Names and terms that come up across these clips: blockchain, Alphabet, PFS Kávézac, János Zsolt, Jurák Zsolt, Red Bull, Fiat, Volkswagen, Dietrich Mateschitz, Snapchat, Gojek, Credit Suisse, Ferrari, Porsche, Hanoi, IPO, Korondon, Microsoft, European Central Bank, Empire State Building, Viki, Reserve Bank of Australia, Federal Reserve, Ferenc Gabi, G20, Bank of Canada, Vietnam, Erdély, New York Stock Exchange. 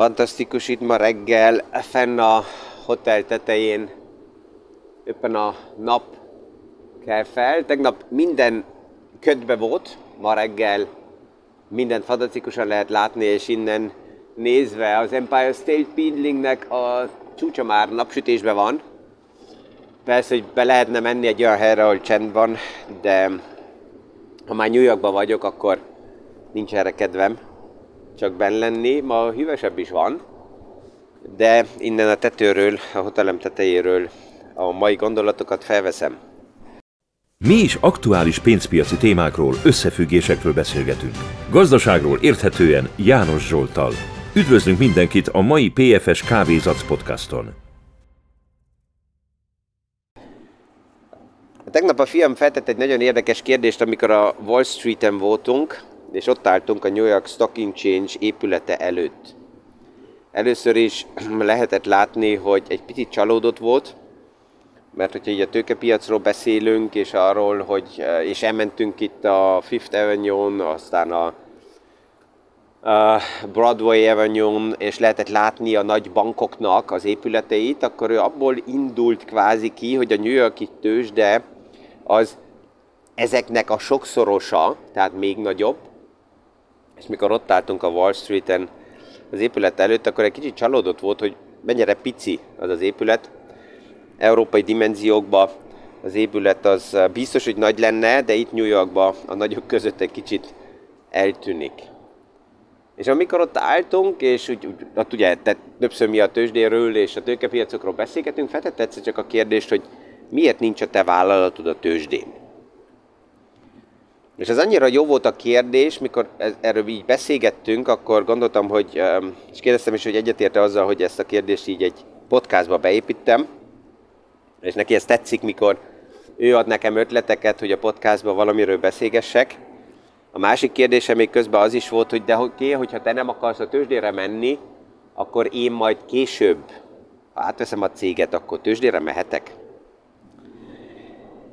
Fantasztikus itt ma reggel, fenn a hotel tetején éppen a nap kell fel. Tegnap minden ködbe volt, ma reggel mindent fantasztikusan lehet látni, és innen nézve az Empire State Buildingnek a csúcsa már napsütésben van. Persze, hogy be lehetne menni egy olyan helyre, ahol csend van, de ha már New Yorkban vagyok, akkor nincs erre kedvem csak benn lenni. Ma hűvösebb is van, de innen a tetőről, a hotelem tetejéről a mai gondolatokat felveszem. Mi is aktuális pénzpiaci témákról, összefüggésekről beszélgetünk. Gazdaságról érthetően János Zsolttal. Üdvözlünk mindenkit a mai PFS Kávézac podcaston. Tegnap a fiam feltett egy nagyon érdekes kérdést, amikor a Wall Street-en voltunk, és ott álltunk a New York Stock Exchange épülete előtt. Először is lehetett látni, hogy egy picit csalódott volt, mert hogyha így a tőkepiacról beszélünk, és arról, és elmentünk itt a Fifth Avenue-n, aztán a Broadway Avenue-n, és lehetett látni a nagy bankoknak az épületeit, akkor ő abból indult kvázi ki, hogy a New York-i tőzsde az ezeknek a sokszorosa, tehát még nagyobb. És mikor ott álltunk a Wall Street-en az épület előtt, akkor egy kicsit csalódott volt, hogy mennyire pici az az épület. Európai dimenziókban az épület az biztos, hogy nagy lenne, de itt New Yorkban a nagyok között egy kicsit eltűnik. És amikor ott álltunk, és ott ugye többször mi a tőzsdéről és a tőkepiacokról beszélgetünk, feltett egyszer csak a kérdést, hogy miért nincs a te vállalatod a tőzsdén. És ez annyira jó volt a kérdés, mikor erről így beszélgettünk, akkor gondoltam, hogy, és kérdeztem is, hogy egyetérte azzal, hogy ezt a kérdést így egy podcastba beépítem, és neki ez tetszik, mikor ő ad nekem ötleteket, hogy a podcastban valamiről beszélgessek. A másik kérdése még közben az is volt, hogy de oké, hogyha te nem akarsz a tőzsdére menni, akkor én majd később, ha átveszem a céget, akkor tőzsdére mehetek.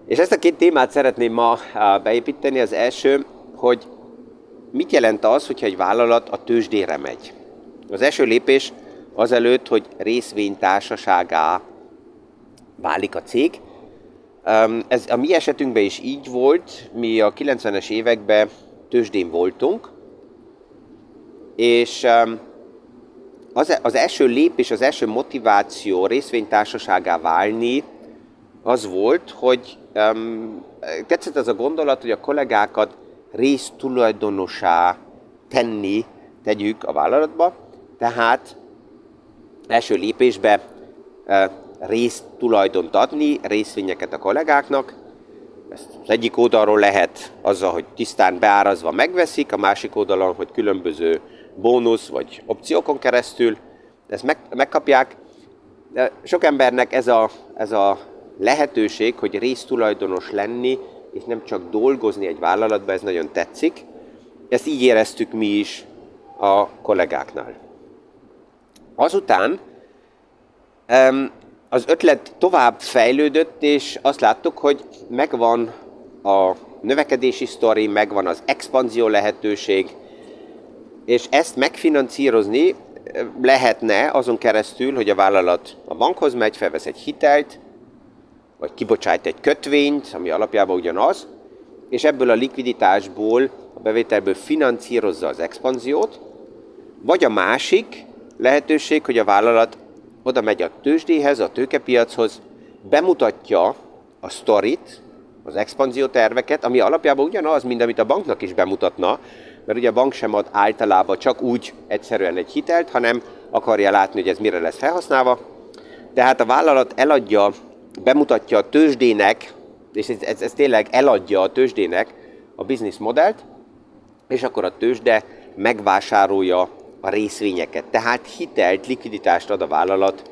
És ezt a két témát szeretném ma beépíteni. Az első, hogy mit jelent az, hogyha egy vállalat a tőzsdére megy. Az első lépés azelőtt, hogy részvénytársaságá válik a cég. Ez a mi esetünkben is így volt, mi a 90-es években tőzsdén voltunk, és az első lépés, az első motiváció részvénytársaságá válni az volt, hogy tetszett az a gondolat, hogy a kollégákat résztulajdonossá tegyük a vállalatba, tehát első lépésbe résztulajdont adni, részvényeket a kollégáknak. Ezt az egyik oldalról lehet azzal, hogy tisztán beárazva megveszik, a másik oldalon, hogy különböző bónusz vagy opciókon keresztül ezt megkapják. De sok embernek ez a lehetőség, hogy résztulajdonos lenni, és nem csak dolgozni egy vállalatban, ez nagyon tetszik. Ezt így éreztük mi is a kollégáknál. Azután az ötlet tovább fejlődött, és azt láttuk, hogy megvan a növekedési sztori, megvan az expanzió lehetőség, és ezt megfinanszírozni lehetne azon keresztül, hogy a vállalat a bankhoz megy, felvesz egy hitelt, vagy kibocsájt egy kötvényt, ami alapjában ugyanaz, és ebből a likviditásból, a bevételből finanszírozza az expanziót, vagy a másik lehetőség, hogy a vállalat oda megy a tőzsdéhez, a tőkepiachoz, bemutatja a sztorit, az expanzióterveket, ami alapjában ugyanaz, mint amit a banknak is bemutatna, mert ugye a bank sem ad általában csak úgy egyszerűen egy hitelt, hanem akarja látni, hogy ez mire lesz felhasználva. Tehát a vállalat eladja, bemutatja a tőzsdének, és ez tényleg eladja a tőzsdének a business modellt, és akkor a tőzsde megvásárolja a részvényeket. Tehát hitelt, likviditást ad a vállalat,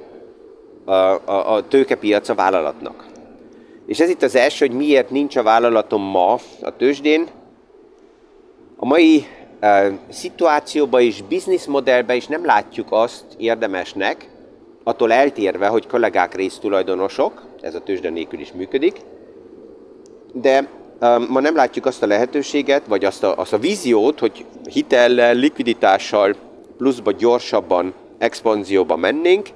a tőkepiac a vállalatnak. És ez itt az első, hogy miért nincs a vállalatom ma a tőzsdén. A mai szituációban is, business modellben is nem látjuk azt érdemesnek, attól eltérve, hogy kollégák résztulajdonosok, ez a tőzsde nélkül is működik, de ma nem látjuk azt a lehetőséget, vagy azt a víziót, hogy hitellel, likviditással pluszba gyorsabban expanzióba mennénk,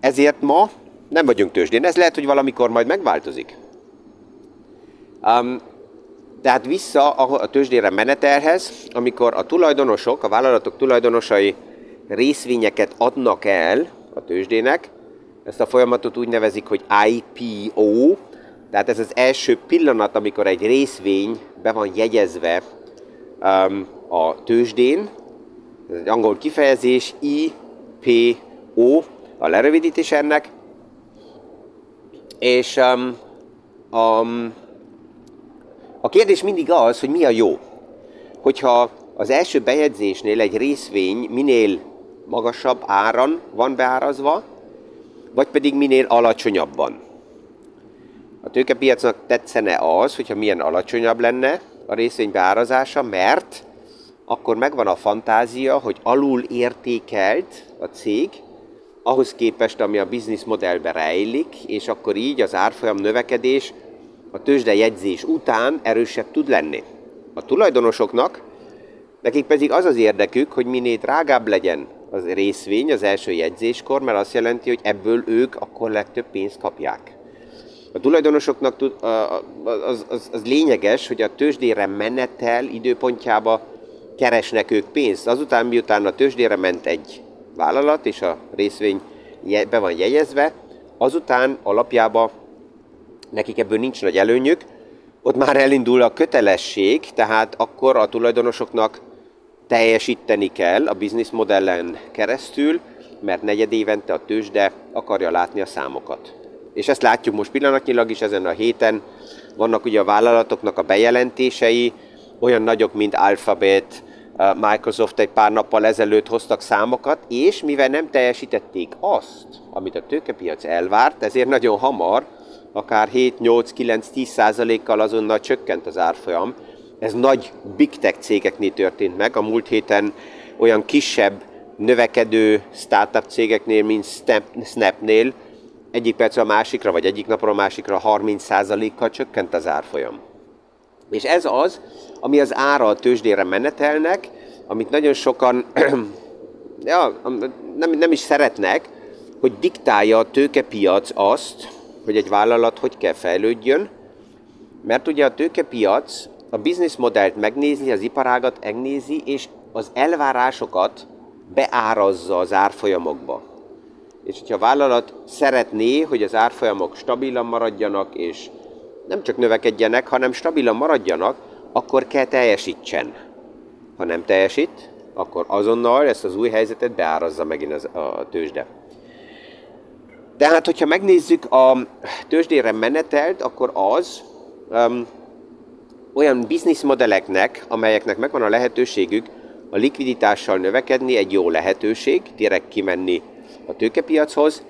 ezért ma nem vagyunk tőzsdén. Ez lehet, hogy valamikor majd megváltozik. Tehát vissza a tőzsdére menetelhez, amikor a tulajdonosok, a vállalatok tulajdonosai részvényeket adnak el a tőzsdének, ezt a folyamatot úgy nevezik, hogy IPO, tehát ez az első pillanat, amikor egy részvény be van jegyezve a tőzsdén, ez egy angol kifejezés, IPO, a lerövidítés ennek, és a kérdés mindig az, hogy mi a jó. Hogyha az első bejegyzésnél egy részvény minél magasabb áron van beárazva, vagy pedig minél alacsonyabban. A tőkepiacnak tetszene az, hogyha milyen alacsonyabb lenne a részvény beárazása, mert akkor megvan a fantázia, hogy alul értékelt a cég, ahhoz képest, ami a business modellben rejlik, és akkor így az árfolyam növekedés a tőzsdejegyzés után erősebb tud lenni. A tulajdonosoknak, nekik pedig az az érdekük, hogy minél drágább legyen az részvény az első jegyzéskor, mert azt jelenti, hogy ebből ők akkor legtöbb pénzt kapják. A tulajdonosoknak az lényeges, hogy a tőzsdére menetel időpontjába keresnek ők pénzt. Azután, miután a tőzsdére ment egy vállalat, és a részvény be van jegyezve, azután alapjában nekik ebből nincs nagy előnyük, ott már elindul a kötelesség, tehát akkor a tulajdonosoknak teljesíteni kell a business modellen keresztül, mert negyedévente a tőzsde akarja látni a számokat. És ezt látjuk most pillanatnyilag is, ezen a héten vannak ugye a vállalatoknak a bejelentései, olyan nagyok, mint Alphabet, Microsoft egy pár nappal ezelőtt hoztak számokat, és mivel nem teljesítették azt, amit a tőkepiac elvárt, ezért nagyon hamar, akár 7-8-9-10%-kal azonnal csökkent az árfolyam. Ez nagy big tech cégeknél történt meg. A múlt héten olyan kisebb, növekedő startup cégeknél, mint Snapnél egyik percről a másikra, vagy egyik napról a másikra 30%-kal csökkent az árfolyam. És ez az, ami az ára a tőzsdére menetelnek, amit nagyon sokan nem is szeretnek, hogy diktálja a tőkepiac azt, hogy egy vállalat hogy kell fejlődjön, mert ugye a tőkepiac a business modellt megnézi, az iparágat megnézi, és az elvárásokat beárazza az árfolyamokba. És hogyha a vállalat szeretné, hogy az árfolyamok stabilan maradjanak, és nem csak növekedjenek, hanem stabilan maradjanak, akkor kell teljesítsen. Ha nem teljesít, akkor azonnal ezt az új helyzetet beárazza megint a tőzsde. De hát, hogyha megnézzük a tőzsdére menetelt, akkor az olyan bizniszmodelleknek, amelyeknek megvan a lehetőségük a likviditással növekedni, egy jó lehetőség, direkt kimenni a tőkepiachoz,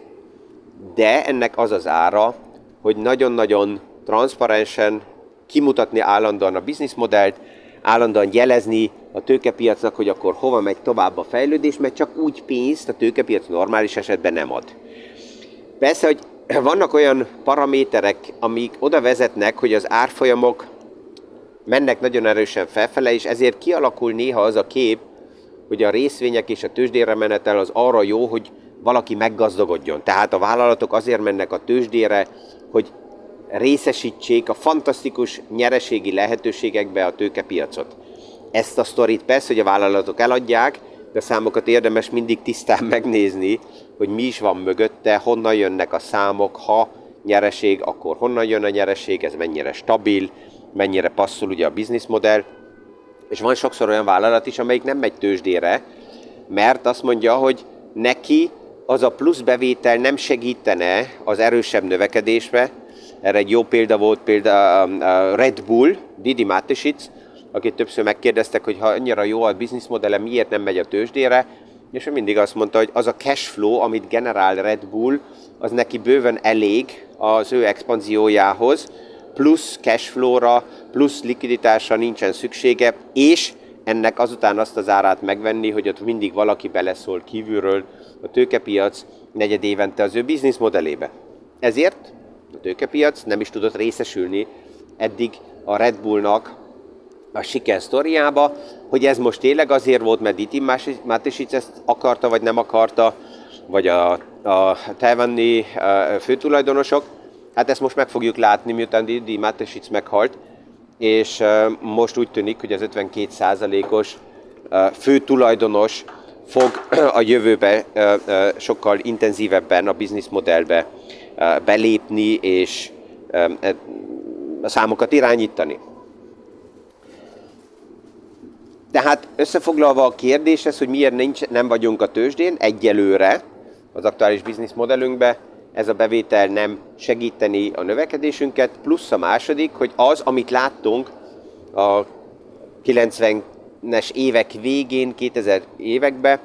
de ennek az az ára, hogy nagyon-nagyon transzparensen kimutatni állandóan a bizniszmodellt, állandóan jelezni a tőkepiacnak, hogy akkor hova megy tovább a fejlődés, mert csak úgy pénzt a tőkepiac normális esetben nem ad. Persze, hogy vannak olyan paraméterek, amik oda vezetnek, hogy az árfolyamok mennek nagyon erősen felfele, és ezért kialakul néha az a kép, hogy a részvények és a tőzsdére menetel az arra jó, hogy valaki meggazdagodjon. Tehát a vállalatok azért mennek a tőzsdére, hogy részesítsék a fantasztikus nyereségi lehetőségekbe a tőkepiacot. Ezt a sztorit persze, hogy a vállalatok eladják, de a számokat érdemes mindig tisztán megnézni, hogy mi is van mögötte, honnan jönnek a számok, ha nyereség, akkor honnan jön a nyereség, ez mennyire stabil, mennyire passzol ugye a business modell. És van sokszor olyan vállalat is, amelyik nem megy tőzsdére, mert azt mondja, hogy neki az a plusz bevétel nem segítene az erősebb növekedésbe. Erre egy jó példa volt a Red Bull, Dietrich Mateschitz, akit többször megkérdeztek, hogy ha annyira jó a bizniszmodelle, miért nem megy a tőzsdére, és ő mindig azt mondta, hogy az a cash flow, amit generál Red Bull, az neki bőven elég az ő expanziójához, plusz cash flow-ra, plusz likviditásra nincsen szüksége, és ennek azután azt az árát megvenni, hogy ott mindig valaki beleszól kívülről a tőkepiac negyed évente az ő bizniszmodellébe. Ezért a tőkepiac nem is tudott részesülni eddig a Red Bullnak a siker sztoriába, hogy ez most tényleg azért volt, mert Dietrich Mateschitz ezt akarta, vagy nem akarta, vagy a tajvani főtulajdonosok. Hát ezt most meg fogjuk látni, miután Dietrich Mateschitz meghalt, és most úgy tűnik, hogy az 52%-os főtulajdonos fog a jövőbe sokkal intenzívebben a bizniszmodellbe belépni, és a számokat irányítani. Tehát összefoglalva a kérdés ez, hogy miért nem vagyunk a tőzsdén egyelőre az aktuális bizniszmodellünkbe, ez a bevétel nem segíteni a növekedésünket, plusz a második, hogy az, amit láttunk a 90-es évek végén, 2000 években,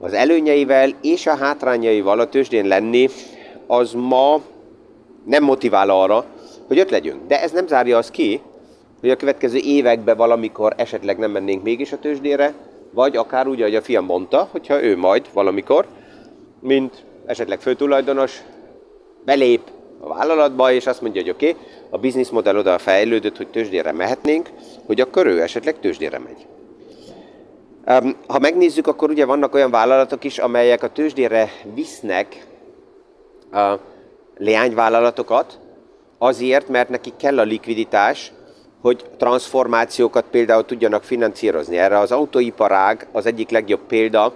az előnyeivel és a hátrányaival a tőzsdén lenni, az ma nem motivál arra, hogy ott legyünk. De ez nem zárja azt ki, hogy a következő években valamikor esetleg nem mennénk mégis a tőzsdére, vagy akár úgy, ahogy a fiam mondta, hogyha ő majd valamikor, mint esetleg főtulajdonos, belép a vállalatba, és azt mondja, hogy oké, a bizniszmodell oda fejlődött, hogy tőzsdére mehetnénk, hogy akkor ő esetleg tőzsdére megy. Ha megnézzük, akkor ugye vannak olyan vállalatok is, amelyek a tőzsdére visznek a leányvállalatokat, azért, mert nekik kell a likviditás, hogy transformációkat például tudjanak finanszírozni. Erre az autóiparág az egyik legjobb példa.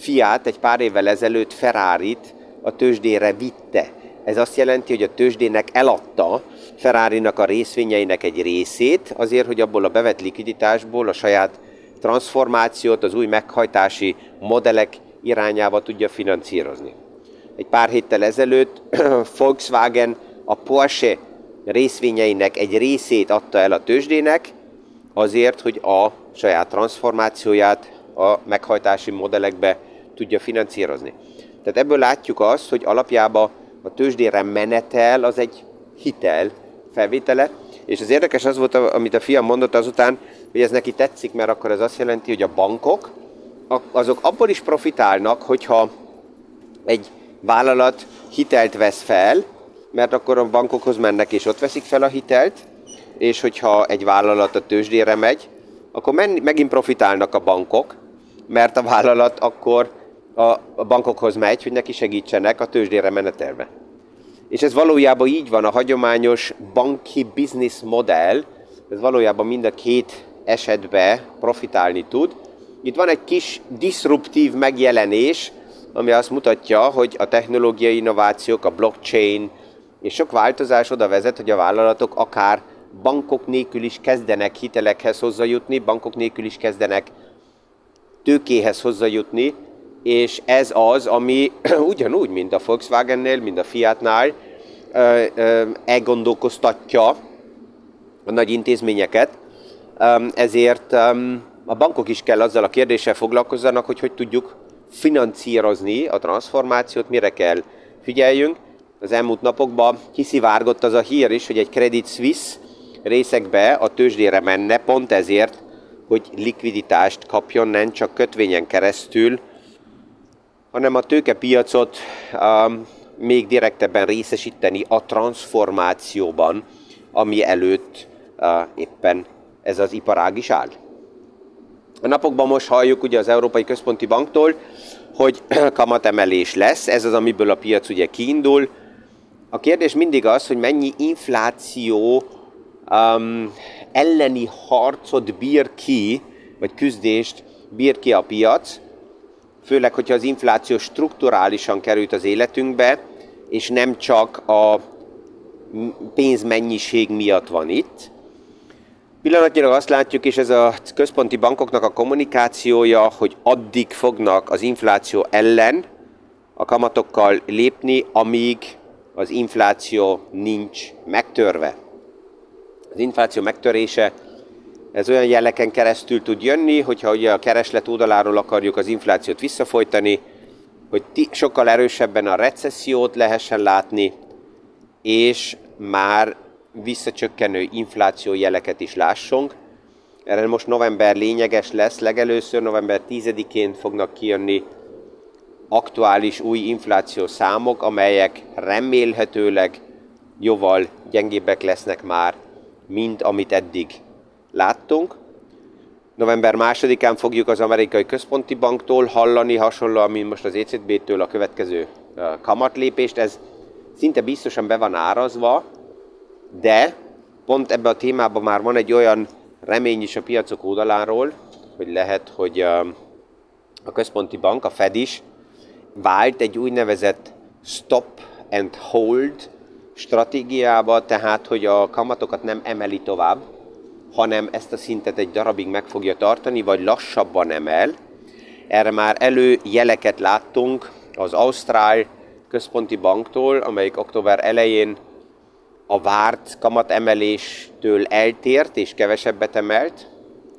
Fiat egy pár évvel ezelőtt Ferrarit a tőzsdére vitte. Ez azt jelenti, hogy a tőzsdének eladta Ferrarinak a részvényeinek egy részét, azért, hogy abból a bevett likviditásból a saját transformációt, az új meghajtási modellek irányába tudja finanszírozni. Egy pár héttel ezelőtt Volkswagen a Porsche részvényeinek egy részét adta el a tőzsdének, azért, hogy a saját transformációját a meghajtási modellekbe tudja finanszírozni. Tehát ebből látjuk azt, hogy alapjában a tőzsdére menetel az egy hitel felvétele, és az érdekes az volt, amit a fiam mondott azután, hogy ez neki tetszik, mert akkor ez azt jelenti, hogy a bankok azok abból is profitálnak, hogyha egy vállalat hitelt vesz fel, mert akkor a bankokhoz mennek és ott veszik fel a hitelt, és hogyha egy vállalat a tőzsdére megy, akkor megint profitálnak a bankok, mert a vállalat akkor a bankokhoz megy, hogy neki segítsenek a tőzsdére menetelve. És ez valójában így van, a hagyományos banki business modell, ez valójában mind a két esetben profitálni tud. Itt van egy kis diszruptív megjelenés, ami azt mutatja, hogy a technológiai innovációk, a blockchain és sok változás oda vezet, hogy a vállalatok akár bankok nélkül is kezdenek hitelekhez hozzájutni, bankok nélkül is kezdenek tőkéhez hozzájutni, és ez az, ami ugyanúgy, mint a Volkswagennél, mint a Fiatnál elgondolkoztatja a nagy intézményeket, ezért a bankok is kell azzal a kérdéssel foglalkozzanak, hogy tudjuk finanszírozni a transformációt, mire kell figyeljünk. Az elmúlt napokban kiszivárgott az a hír is, hogy egy Credit Suisse részekbe a tőzsdére menne, pont ezért, hogy likviditást kapjon, nem csak kötvényen keresztül, hanem a tőkepiacot még direktebben részesíteni a transformációban, ami előtt éppen ez az iparág is áll. A napokban most halljuk ugye az Európai Központi Banktól, hogy kamatemelés lesz, ez az, amiből a piac ugye kiindul. A kérdés mindig az, hogy mennyi infláció elleni harcot bír ki, vagy küzdést bír ki a piac, főleg, hogyha az infláció strukturálisan került az életünkbe, és nem csak a pénzmennyiség miatt van itt. Pillanatnyilag azt látjuk, és ez a központi bankoknak a kommunikációja, hogy addig fognak az infláció ellen a kamatokkal lépni, amíg az infláció nincs megtörve. Az infláció megtörése, ez olyan jeleken keresztül tud jönni, hogyha ugye a kereslet oldaláról akarjuk az inflációt visszafojtani, hogy sokkal erősebben a recessziót lehessen látni, és már visszacsökkenő infláció jeleket is lássunk. Erre most november lényeges lesz, legelőször november 10-én fognak kijönni aktuális új infláció számok, amelyek remélhetőleg jóval gyengébbek lesznek már, mint amit eddig láttunk. November 2-án fogjuk az amerikai központi banktól hallani hasonlóan, mint most az ECB-től a következő kamatlépést. Ez szinte biztosan be van árazva, de pont ebben a témában már van egy olyan remény is a piacok oldaláról, hogy lehet, hogy a központi bank, a Fed is vált egy úgynevezett stop and hold stratégiába, tehát hogy a kamatokat nem emeli tovább, hanem ezt a szintet egy darabig meg fogja tartani, vagy lassabban emel. Erre már előjeleket láttunk az ausztrál központi banktól, amelyik október elején a várt kamatemeléstől eltért és kevesebbet emelt.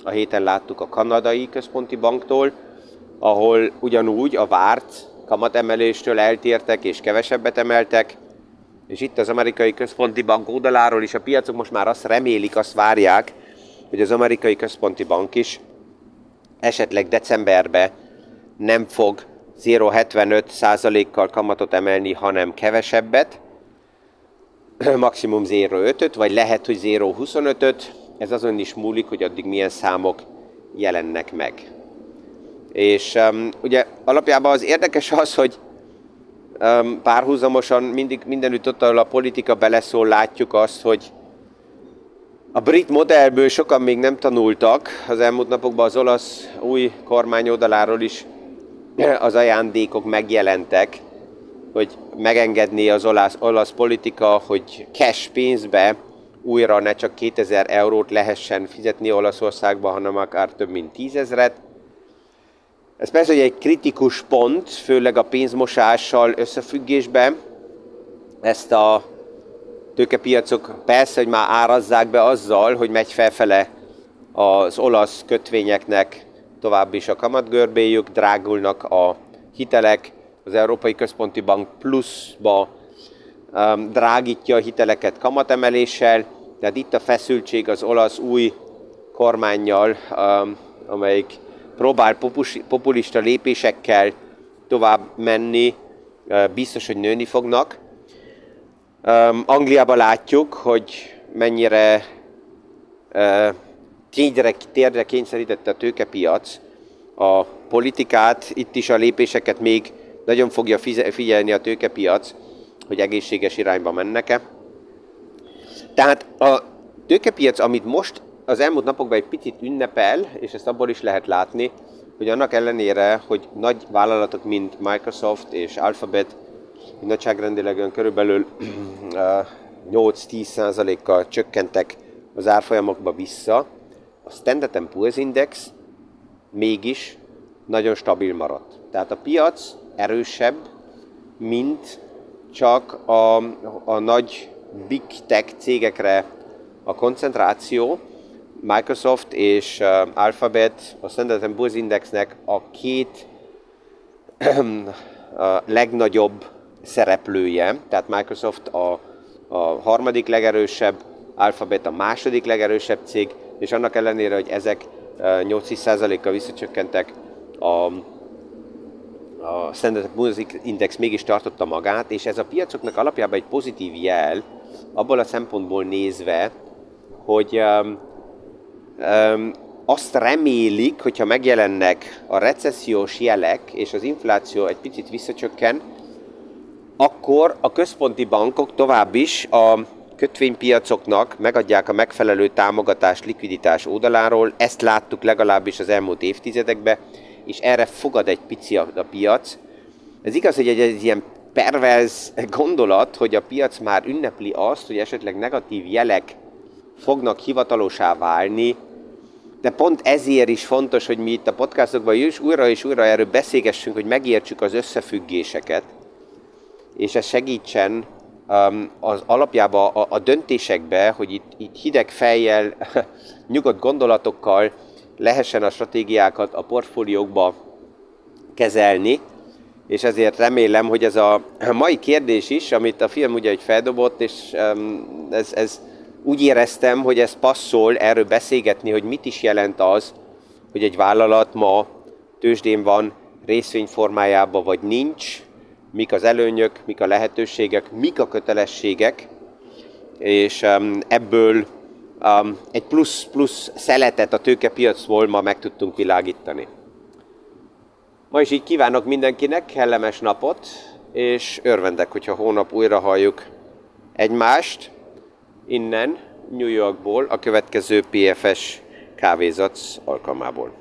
A héten láttuk a kanadai központi banktól, ahol ugyanúgy a várt kamatemeléstől eltértek és kevesebbet emeltek, és itt az amerikai központi bank oldaláról is a piacok most már azt remélik, azt várják, hogy az amerikai központi bank is esetleg decemberben nem fog 0,75%-kal kamatot emelni, hanem kevesebbet, maximum 0,5-öt, vagy lehet, hogy 0,25-öt. Ez azon is múlik, hogy addig milyen számok jelennek meg. És ugye alapjában az érdekes az, hogy párhuzamosan mindig mindenütt ott, ahol a politika beleszól, látjuk azt, hogy a brit modellből sokan még nem tanultak. Az elmúlt napokban az olasz új kormány oldaláról is az ajándékok megjelentek, hogy megengedné az olasz politika, hogy cash pénzbe újra ne csak 2000 eurót lehessen fizetni Olaszországba, hanem akár több mint 10 000-et. Ez persze egy kritikus pont, főleg a pénzmosással összefüggésben. Ezt a tőkepiacok persze, hogy már árazzák be azzal, hogy megy felfele az olasz kötvényeknek tovább is a kamatgörbéjük, drágulnak a hitelek, az Európai Központi Bank pluszba drágítja a hiteleket kamatemeléssel, tehát itt a feszültség az olasz új kormánnyal, amelyik próbál populista lépésekkel tovább menni, biztos, hogy nőni fognak. Angliában látjuk, hogy mennyire térdre kényszerítette a tőkepiac a politikát, itt is a lépéseket még nagyon fogja figyelni a tőkepiac, hogy egészséges irányba mennek-e. Tehát a tőkepiac, amit most az elmúlt napokban egy picit ünnepel, és ezt abból is lehet látni, hogy annak ellenére, hogy nagy vállalatok, mint Microsoft és Alphabet nagyságrendileg körülbelül 8-10%-kal csökkentek az árfolyamokba vissza, a Standard & Poor's Index mégis nagyon stabil maradt. Tehát a piac erősebb, mint csak a nagy big tech cégekre a koncentráció. Microsoft és Alphabet, a Standard & Poor's Indexnek a két legnagyobb szereplője, tehát Microsoft a harmadik legerősebb, Alphabet a második legerősebb cég, és annak ellenére, hogy ezek 8-10%-kal visszacsökkentek, a Standard & Poor's Index mégis tartotta magát, és ez a piacoknak alapjában egy pozitív jel, abból a szempontból nézve, hogy azt remélik, hogyha megjelennek a recessziós jelek, és az infláció egy picit visszacsökken, akkor a központi bankok tovább is a kötvénypiacoknak megadják a megfelelő támogatást likviditás oldaláról. Ezt láttuk legalábbis az elmúlt évtizedekben, és erre fogad egy pici a piac. Ez igaz, hogy egy ilyen perverz gondolat, hogy a piac már ünnepli azt, hogy esetleg negatív jelek fognak hivatalosá válni, de pont ezért is fontos, hogy mi itt a podcastokban és újra erről beszélgessünk, hogy megértsük az összefüggéseket, és ez segítsen az alapjában a döntésekbe, hogy itt hideg fejjel, nyugodt gondolatokkal lehessen a stratégiákat a portfóliókba kezelni, és ezért remélem, hogy ez a mai kérdés is, amit a film ugye feldobott, és ez úgy éreztem, hogy ez passzol erről beszélgetni, hogy mit is jelent az, hogy egy vállalat ma tőzsdén van részvényformájában, vagy nincs, mik az előnyök, mik a lehetőségek, mik a kötelességek, és ebből egy plusz szeletet a tőkepiacból ma meg tudtunk világítani. Ma is így kívánok mindenkinek kellemes napot, és örvendek, hogyha hónap újra halljuk egymást innen, New Yorkból, a következő PFS Kávézac alkalmából.